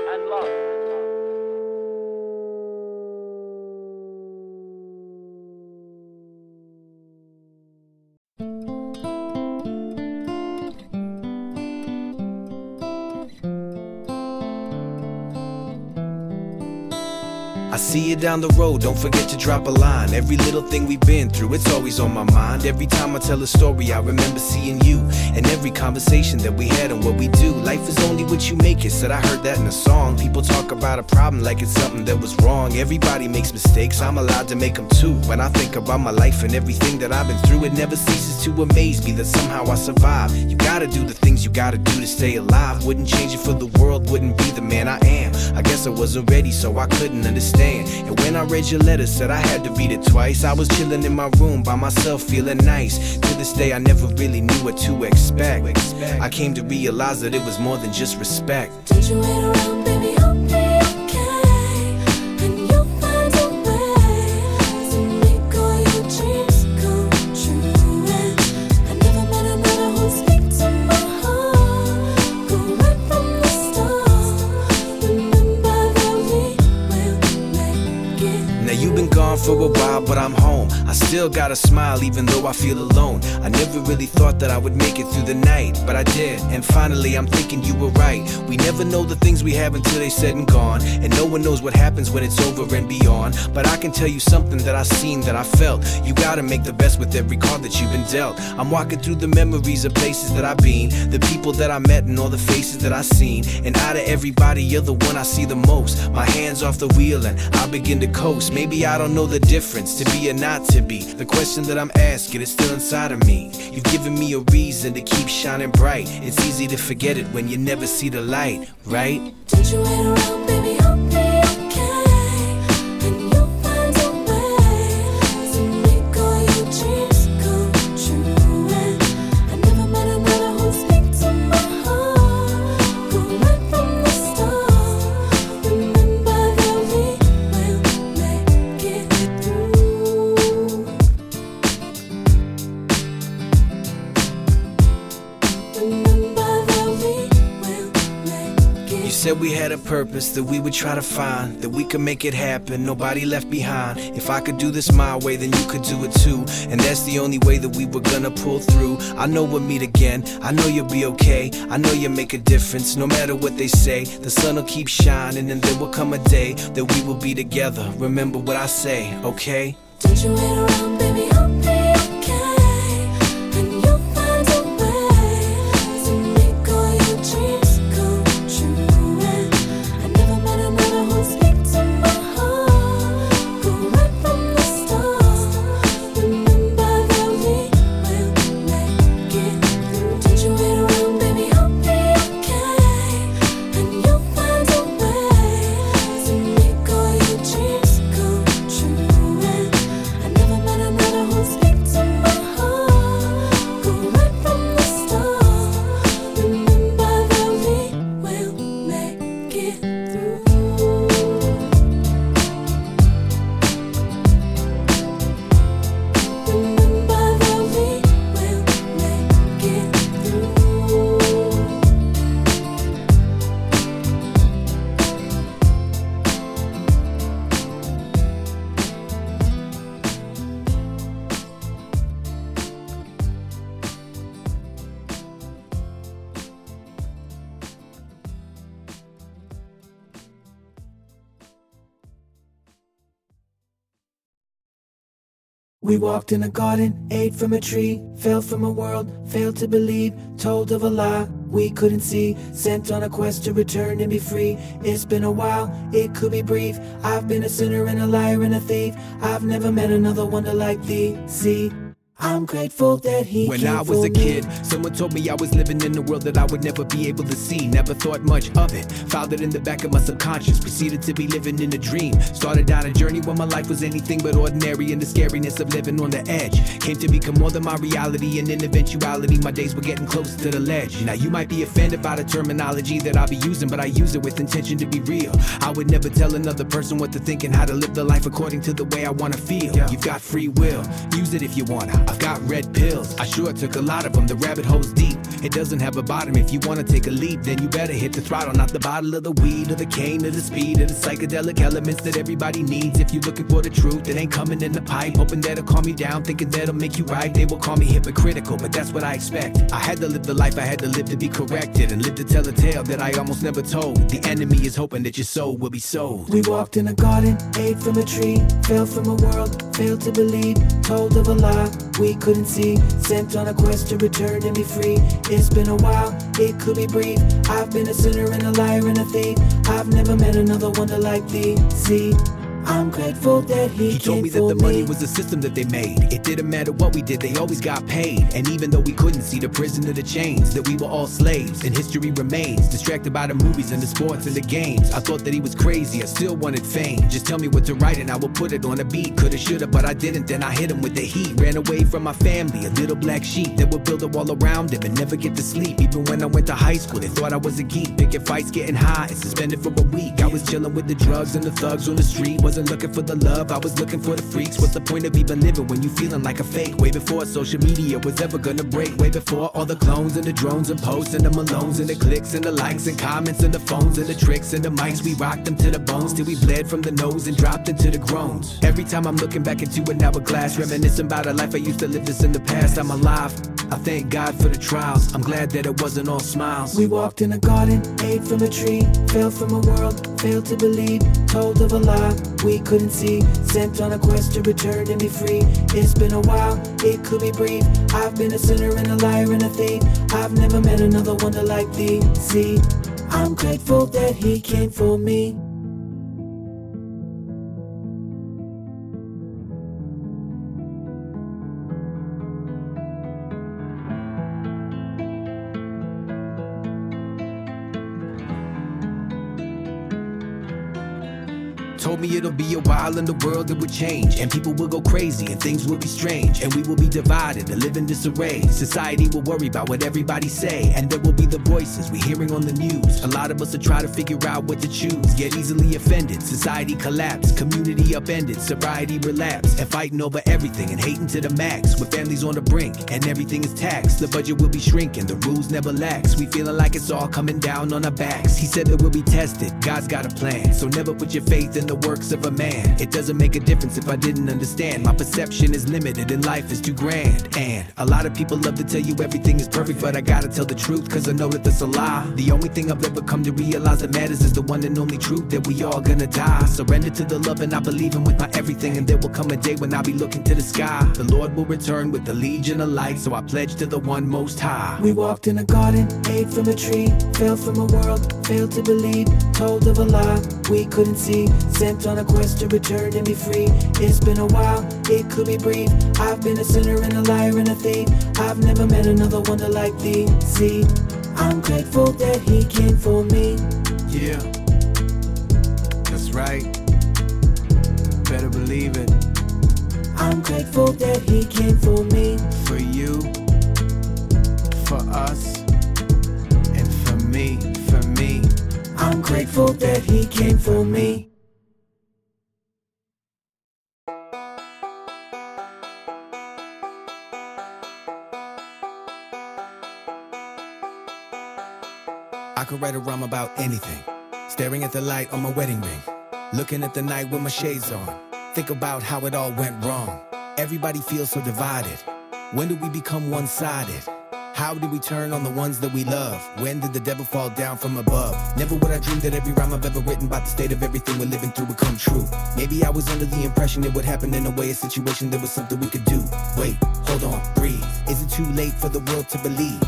See you down the road, don't forget to drop a line. Every little thing we've been through, it's always on my mind. Every time I tell a story, I remember seeing you, and every conversation that we had and what we do. Life is only what you make it, said I heard that in a song. People talk about a problem like it's something that was wrong. Everybody makes mistakes, I'm allowed to make them too. When I think about my life and everything that I've been through, it never ceases to amaze me that somehow I survived. You gotta do the things you gotta do to stay alive. Wouldn't change it for the world, wouldn't be the man I am. I guess I wasn't ready, so I couldn't understand. And when I read your letter, said I had to read it twice. I was chilling in my room by myself, feeling nice. To this day, I never really knew what to expect. I came to realize that it was more than just respect. Don't you wait around, baby, I'll be okay. And you'll find a way to make a I still got a smile even though I feel alone. I never really thought that I would make it through the night, but I did, and finally I'm thinking you were right. We never know the things we have until they said and gone, and no one knows what happens when it's over and beyond. But I can tell you something that I seen, that I felt. You gotta make the best with every card that you've been dealt. I'm walking through the memories of places that I've been, the people that I met and all the faces that I seen. And out of everybody, you're the one I see the most. My hands off the wheel and I begin to coast. Maybe I don't know the difference, to be or not to be. The question that I'm asking is still inside of me. You've given me a reason to keep shining bright. It's easy to forget it when you never see the light, right? Don't you wait around, baby, help me. Said we had a purpose that we would try to find, that we could make it happen, nobody left behind. If I could do this my way, then you could do it too, and that's the only way that we were gonna pull through. I know we'll meet again, I know you'll be okay, I know you'll make a difference, no matter what they say. The sun will keep shining and there will come a day that we will be together. Remember what I say, okay? Don't you wait around, baby, help me. We walked in a garden, ate from a tree, fell from a world, failed to believe, told of a lie we couldn't see, sent on a quest to return and be free. It's been a while, it could be brief. I've been a sinner and a liar and a thief. I've never met another wonder like thee. See, I'm grateful that he When I was a kid, someone told me I was living in a world that I would never be able to see. Never thought much of it, filed it in the back of my subconscious. Proceeded to be living in a dream. Started out a journey where my life was anything but ordinary, and the scariness of living on the edge came to become more than my reality. And in eventuality, my days were getting closer to the ledge. Now you might be offended by the terminology that I be using, but I use it with intention to be real. I would never tell another person what to think and how to live the life according to the way I want to feel. You've got free will, use it if you want to. I've got red pills, I sure took a lot of them. The rabbit hole's deep, it doesn't have a bottom. If you wanna take a leap, then you better hit the throttle. Not the bottle of the weed, or the cane, or the speed, or the psychedelic elements that everybody needs. If you're looking for the truth, it ain't coming in the pipe. Hoping that'll calm you down, thinking that'll make you right. They will call me hypocritical, but that's what I expect. I had to live the life I had to live to be corrected, and live to tell a tale that I almost never told. The enemy is hoping that your soul will be sold. We walked in a garden, ate from a tree, fell from a world, failed to believe, told of a lie we couldn't see, sent on a quest to return and be free. It's been a while, it could be brief. I've been a sinner and a liar and a thief. I've never met another wonder like thee. See, I'm grateful that he, he told me that the money me. Was a system that they made. It didn't matter what we did, they always got paid. And even though we couldn't see the prison of the chains, that we were all slaves, and history remains distracted by the movies and the sports and the games. I thought that he was crazy, I still wanted fame. Just tell me what to write and I will put it on a beat. Coulda, shoulda, but I didn't, then I hit him with the heat. Ran away from my family, a little black sheep that would build a wall around him and never get to sleep. Even when I went to high school, they thought I was a geek. Picking fights, getting high, and suspended for a week. I was chilling with the drugs and the thugs on the street. wasn't looking for the love, I was looking for the freaks. What's the point of even living when you feeling like a fake? Way before social media was ever gonna break. Way before all the clones and the drones and posts and the Malones and the clicks and the likes and comments and the phones and the tricks and the mics. We rocked them to the bones till we bled from the nose and dropped into the groans. Every time I'm looking back into an hourglass, reminiscing about a life I used to live this in the past. I'm alive, I thank God for the trials. I'm glad that it wasn't all smiles. We walked in a garden, ate from a tree, fell from a world, failed to believe, told of a lie we couldn't see, sent on a quest to return and be free. It's been a while, it could be brief. I've been a sinner and a liar and a thief. I've never met another wonder like thee. See, I'm grateful that he came for me. Told me it'll be a while and the world it would change, and people will go crazy and things will be strange, and we will be divided and live in disarray. Society will worry about what everybody say, and there will be the voices we hearing on the news. A lot of us will try to figure out what to choose, get easily offended, society collapse, community upended, sobriety relapse, and fighting over everything and hating to the max. With families on the brink and everything is taxed, the budget will be shrinking, the rules never lax. We feeling like it's all coming down on our backs. He said that we'll be tested, God's got a plan, so never put your faith in the works of a man. It doesn't make a difference if I didn't understand. My perception is limited and life is too grand. And a lot of people love to tell you everything is perfect, but I gotta tell the truth, cause I know that that's a lie. The only thing I've ever come to realize that matters is the one and only truth, that we all gonna die. Surrender to the love and I believe him with my everything, and there will come a day when I'll be looking to the sky. The Lord will return with a legion of light, so I pledge to the one most high. We walked in a garden, ate from a tree, fell from a world, failed to believe, told of a lie we couldn't see, sent on a quest to return and be free. It's been a while, it could be brief. I've been a sinner and a liar and a thief. I've never met another wonder like thee. See, I'm grateful that he came for me. Yeah, that's right. Better believe it. I'm grateful that he came for me. For you, for us, and for me, for me. I'm grateful that he came for me. I could write a rhyme about anything. Staring at the light on my wedding ring, looking at the night with my shades on. Think about how it all went wrong. Everybody feels so divided. When did we become one-sided? How did we turn on the ones that we love? When did the devil fall down from above? Never would I dream that every rhyme I've ever written about the state of everything we're living through would come true. Maybe I was under the impression it would happen in a way, a situation that was something we could do. Wait, hold on, breathe. Is it too late for the world to believe?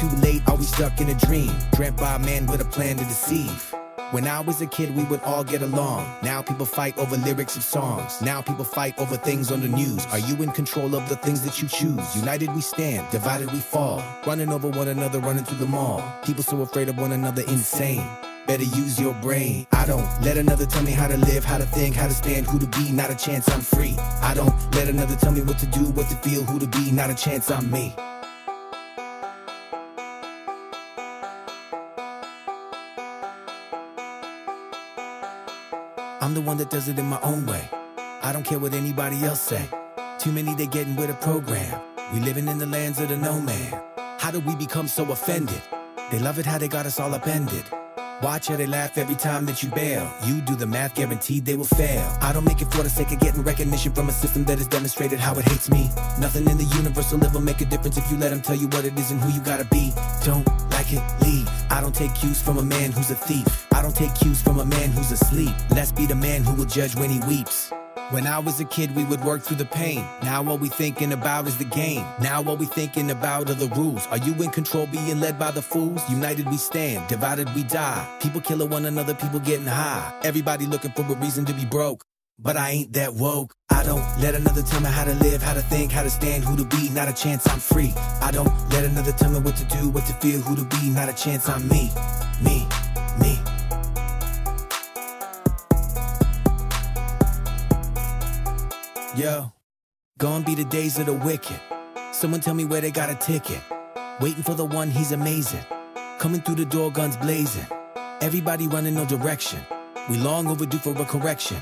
Too late, are we stuck in a dream? Dreamt by a man with a plan to deceive. When I was a kid, we would all get along. Now people fight over lyrics of songs. Now people fight over things on the news. Are you in control of the things that you choose? United we stand, divided we fall. Running over one another, running through the mall. People so afraid of one another, insane. Better use your brain. I don't let another tell me how to live, how to think, how to stand, who to be. Not a chance, I'm free. I don't let another tell me what to do, what to feel, who to be. Not a chance, I'm me. I'm the one that does it in my own way. I don't care what anybody else say. Too many they getting with a program. We living in the lands of the no man. How do we become so offended? They love it how they got us all upended. Watch how they laugh every time that you bail. You do the math, guaranteed they will fail. I don't make it for the sake of getting recognition from a system that has demonstrated how it hates me. Nothing in the universe will ever make a difference if you let them tell you what it is and who you gotta be. Don't like it, leave. I don't take cues from a man who's a thief. I don't take cues from a man who's asleep. Let's be the man who will judge when he weeps. When I was a kid, we would work through the pain. Now all we thinking about is the game. Now all we thinking about are the rules. Are you in control, being led by the fools? United we stand, divided we die. People killing one another, people getting high. Everybody looking for a reason to be broke. But I ain't that woke. I don't let another tell me how to live, how to think, how to stand, who to be. Not a chance, I'm free. I don't let another tell me what to do, what to feel, who to be. Not a chance, I'm me. Me, me. Yo, gone be the days of the wicked. Someone tell me where they got a ticket. Waiting for the one, he's amazing. Coming through the door, guns blazing. Everybody running no direction. We long overdue for a correction.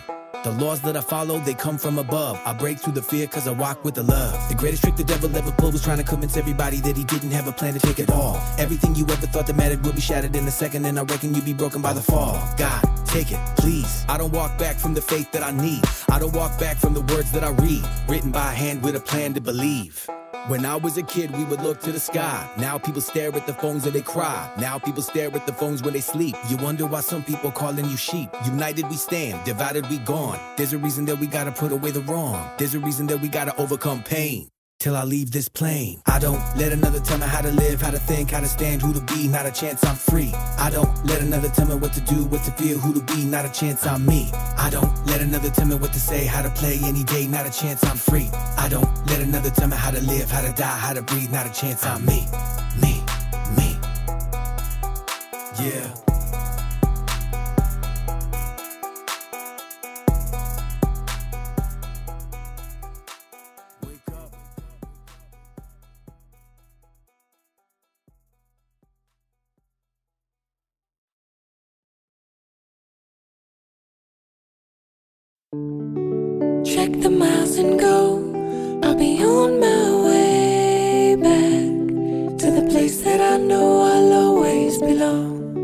The laws that I follow, they come from above. I break through the fear cause I walk with the love. The greatest trick the devil ever pulled was trying to convince everybody that he didn't have a plan to take it all. Everything you ever thought that mattered will be shattered in a second, and I reckon you'll be broken by the fall. God, take it, please. I don't walk back from the faith that I need. I don't walk back from the words that I read. Written by hand with a plan to believe. When I was a kid, we would look to the sky. Now people stare at the phones and they cry. Now people stare at the phones when they sleep. You wonder why some people calling you sheep. United we stand, divided we gone. There's a reason that we gotta put away the wrong. There's a reason that we gotta overcome pain. Till I leave this plane. I don't let another tell me how to live, how to think, how to stand, who to be. Not a chance, I'm free. I don't let another tell me what to do, what to feel, who to be. Not a chance, I'm me. I don't let another tell me what to say, how to play any day. Not a chance, I'm free. I don't let another tell me how to live, how to die, how to breathe. Not a chance, I'm me. Me. Me. Yeah. Check the miles and go. I'll be on my way back to the place that I know I'll always belong.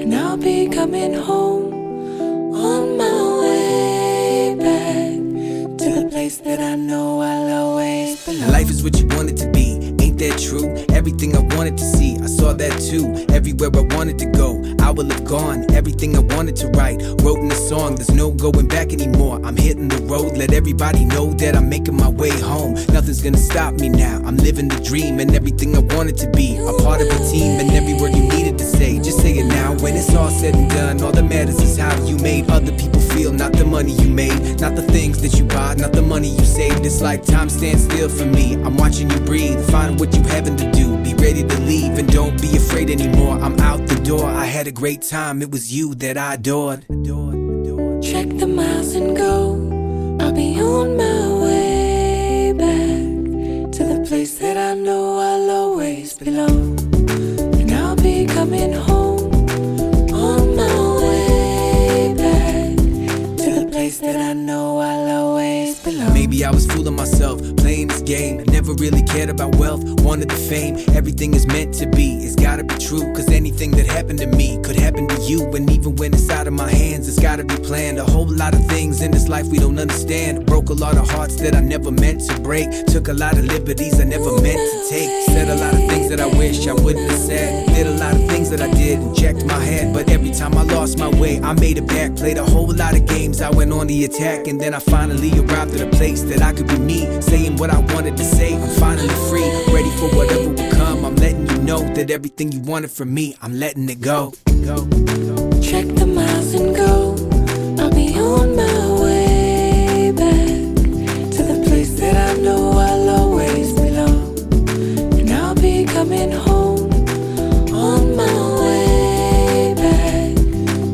And I'll be coming home on my way back to the place that I know I'll always belong. Life is what you want it to be. Ain't that true? Everything I wanted to see, I saw that too. Everywhere I wanted to go, I will have gone. Everything I wanted to write, wrote in a song. There's no going back anymore. I'm hitting the road. Let everybody know that I'm making my way home. Nothing's gonna stop me now. I'm living the dream and everything I wanted to be. I'm part of a team and every word you needed to say. Just say it now. When it's all said and done, all that matters is how you made other people feel. Not the money you made, not the things that you bought, not the money you saved. It's like time stands still for me. I'm watching you breathe. Find what you haven't to do. Be ready to leave and don't be afraid anymore. I'm out the door. I had a great time. It was you that I adored. Check the miles and go. I'll be on my way back to the place that I know I'll always belong. And I'll be coming home on my way back to the place that I know I'll always belong. Maybe I was fooling myself, playing this game. Never really cared about wealth, wanted the fame. Everything is meant to be, it's gotta be true. Cause anything that happened to me could happen to you. And even when it's out of my hands, it's gotta be planned. A whole lot of things in this life we don't understand. Broke a lot of hearts that I never meant to break. Took a lot of liberties I never meant to take. Said a lot of things that I wish I wouldn't have said. Did a lot of things that I did and checked my head. But every time I lost my way, I made it back. Played a whole lot of games, I went on the attack. And then I finally arrived at a place that I could be me, saying what I wanted to say. I'm finally free, ready for whatever will come. I'm letting you know that everything you wanted from me, I'm letting it go. Go, go. Check the miles and go. I'll be on my way back to the place that I know I'll always belong. And I'll be coming home on my way back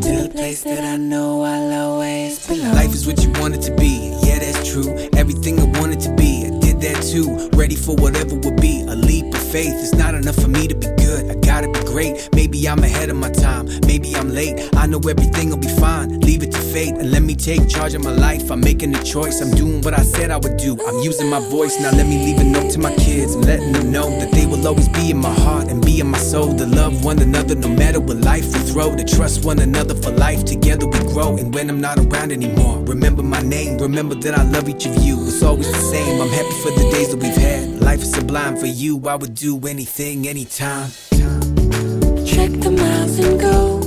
to the place that I know I'll always belong. Life is what you want it to be. Yeah, that's true. Everything I wanted to be, I did that too. Ready for whatever would be. A leap of faith. It's not enough for me to be good, I gotta be great. Maybe I'm ahead of my time, maybe I'm late. I know everything'll be fine. Leave it to fate and let me take charge of my life. I'm making a choice. I'm doing what I said I would do. I'm using my voice. Now let me leave a note to my kids. I'm letting them know that they will always be in my heart and be in my soul. To love one another no matter what life will throw. To trust one another for life. Together we grow. And when I'm not around anymore, remember my name. Remember that I love each of you. It's always the same. I'm happy for the days that we've had. Life is sublime for you. I would do anything, anytime. Check the miles and go.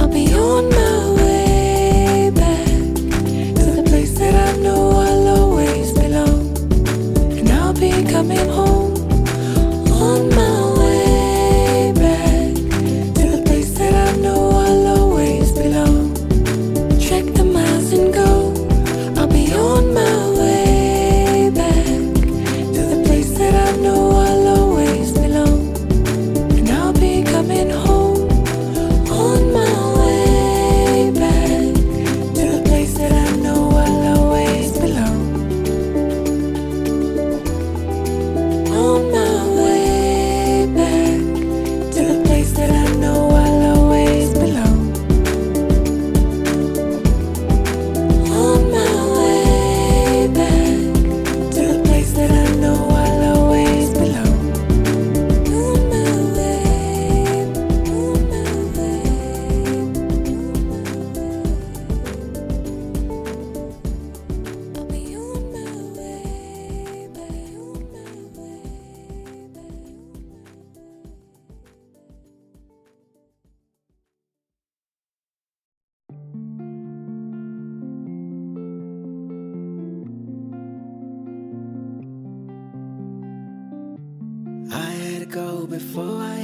I'll be on my way back to the place that I know I'll always belong. And I'll be coming home on my way back to the place that I know I'll always belong. Check the miles and go. I'll be on my way.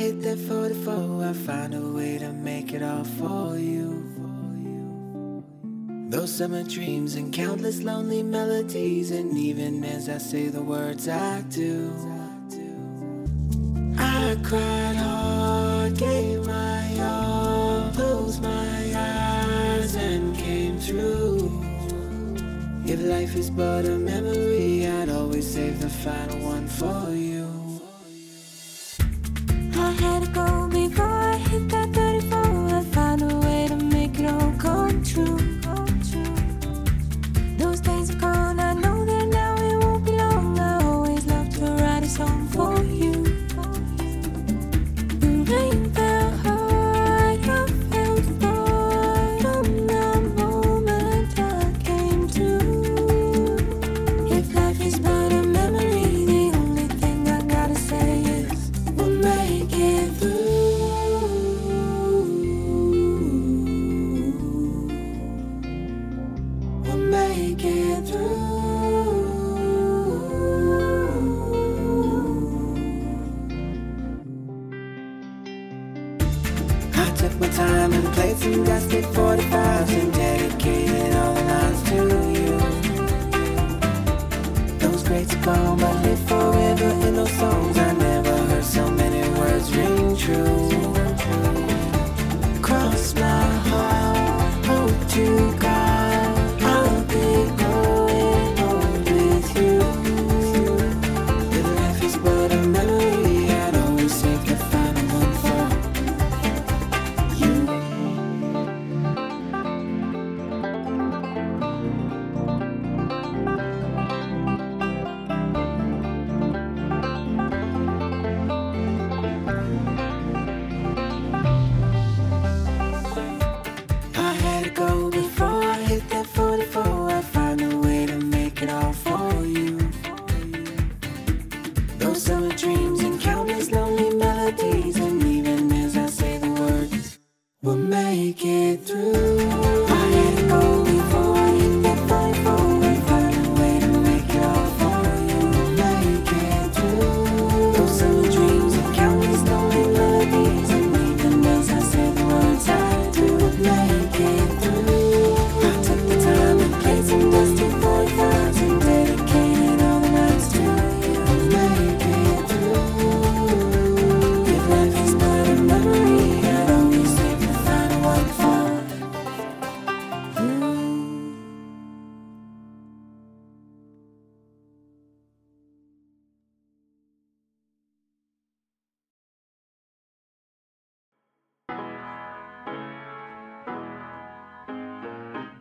hit that forty-four, I find a way to make it all for you. Those summer dreams and countless lonely melodies, and even as I say the words I do, I cried hard, gave my all, closed my eyes and came through. If life is but a memory, I'd always save the final one for you. I had to go before I hit that thirty-four. I found a way to make it all come true. Those days are gone, I know that now it won't be long. I always love to write a song for you.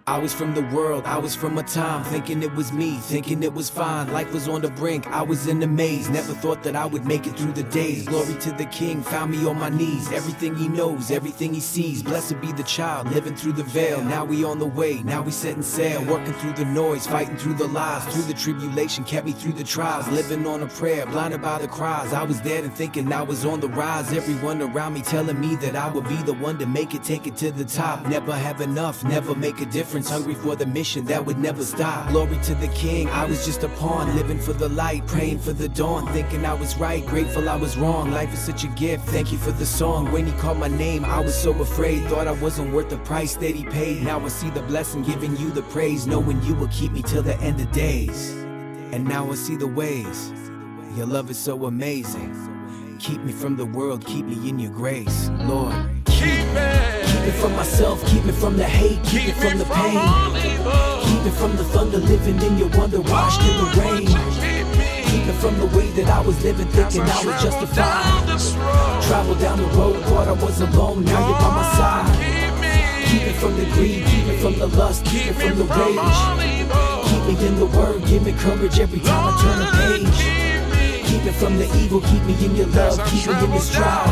I was from the world, I was from a time, thinking it was me, thinking it was fine. Life was on the brink, I was in a maze, never thought that I would make it through the days. Glory to the King, found me on my knees, everything he knows, everything he sees. Blessed be the child, living through the veil, now we on the way, now we setting sail. Working through the noise, fighting through the lies, through the tribulation, kept me through the trials. Living on a prayer, blinded by the cries, I was dead and thinking I was on the rise. Everyone around me telling me that I would be the one to make it, take it to the top. Never have enough, never make a difference. Hungry for the mission that would never stop. Glory to the King, I was just a pawn, living for the light, praying for the dawn, thinking I was right, grateful I was wrong. Life is such a gift, thank you for the song. When he called my name, I was so afraid, thought I wasn't worth the price that he paid. Now I see the blessing, giving you the praise, knowing you will keep me till the end of days. And now I see the ways, your love is so amazing. Keep me from the world, keep me in your grace, Lord. Keep me. Keep it from myself, keep it from the hate, keep, keep it from the from pain, keep it from the thunder, living in your wonder, washed in the rain, keep it from the way that I was living, thinking I, I was justified, travel down the road, thought I was alone, now oh, you're by my side, keep, keep it from the greed, keep it from the lust, keep, keep it from the rage, keep me in the word, give me courage every time Lord, I turn a page. Keep it from the evil, keep me in your love, keep me in this trial.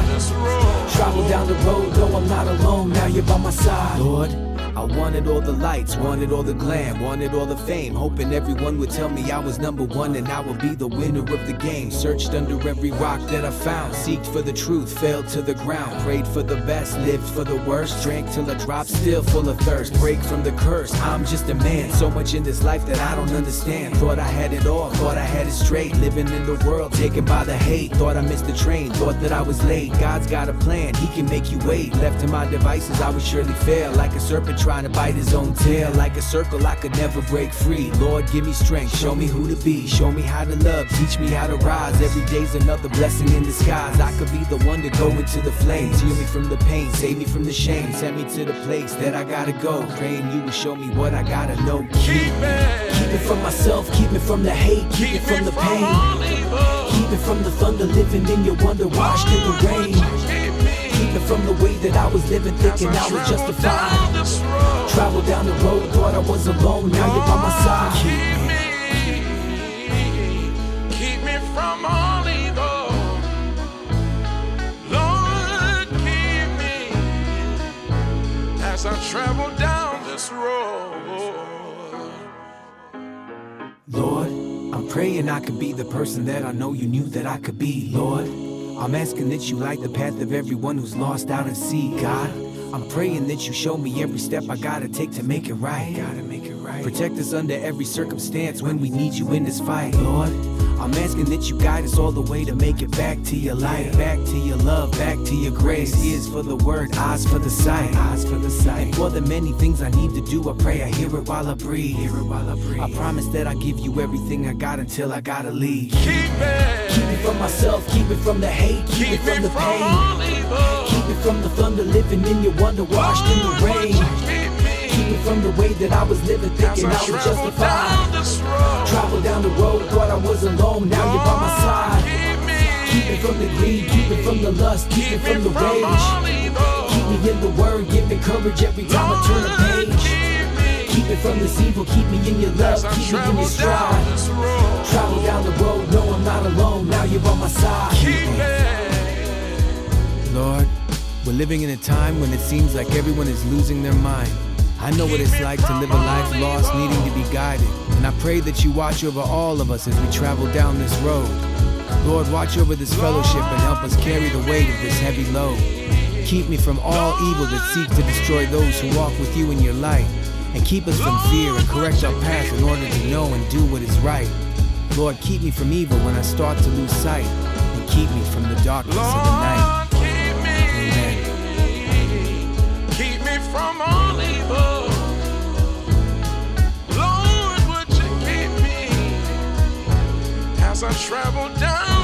Travel down the road, though I'm not alone, now you're by my side. Lord, I wanted all the lights, wanted all the glam, wanted all the fame, hoping everyone would tell me I was number one and I would be the winner of the game. Searched under every rock that I found, seeked for the truth, fell to the ground, prayed for the best, lived for the worst, drank till I dropped, still full of thirst, break from the curse. I'm just a man, so much in this life that I don't understand. Thought I had it all, thought I had it straight, living in the world taken by the hate. Thought I missed the train, thought that I was late. God's got a plan, he can make you wait. Left to my devices, I would surely fail, like a serpent trying to bite his own tail. Like a circle, I could never break free. Lord, give me strength, show me who to be, show me how to love, teach me how to rise. Every day's another blessing in disguise. I could be the one to go into the flames, heal me from the pain, save me from the shame, send me to the place that I gotta go. Praying you will show me what I gotta know. Keep it, keep it from myself, keep it from the hate, keep, keep it from it the from pain, keep it from the thunder, living in your wonder, washed in the rain. Keep it from the way that I was living, thinking I, I was justified. Travel down the road, thought I was alone, now oh, you're by my side. Keep me, keep me from all evil. As I travel down this road, Lord, I'm praying I could be the person that I know you knew that I could be. Lord, I'm asking that you light the path of everyone who's lost out at sea. God, I'm praying that you show me every step I gotta take to make it right. Gotta make it right. Protect us under every circumstance when we need you in this fight. Lord, I'm asking that you guide us all the way to make it back to your light, back to your love, back to your grace. Ears for the word, eyes for the sight, eyes for the sight. And for the many things I need to do, I pray I hear it while I breathe, hear it while I breathe. I promise that I give you everything I got until I gotta leave. Keep it, keep it from myself, keep it from the hate, keep, keep it from it the from pain, all evil. Keep it from the thunder, living in your wonder, washed oh, in the rain. Keep it from the way that I was living, thinking I, I was justified. Travel down the road, thought I was alone, now oh, you're by my side. Keep me from the greed, keep me from the lust, keep me from the rage. Keep me in the word, give me courage every time Lord, I turn a page. Keep me from this evil, keep me in your love, keep me in your stride. Travel down the road, no I'm not alone, now you're by my side. Keep me. Lord, we're living in a time when it seems like everyone is losing their mind. I know what it's like to live a life lost, needing to be guided. And I pray that you watch over all of us as we travel down this road. Lord, watch over this fellowship and help us carry the weight of this heavy load. Keep me from all evil that seeks to destroy those who walk with you in your light. And keep us from fear and correct our path in order to know and do what is right. Lord, keep me from evil when I start to lose sight. And keep me from the darkness of the night. As I travel down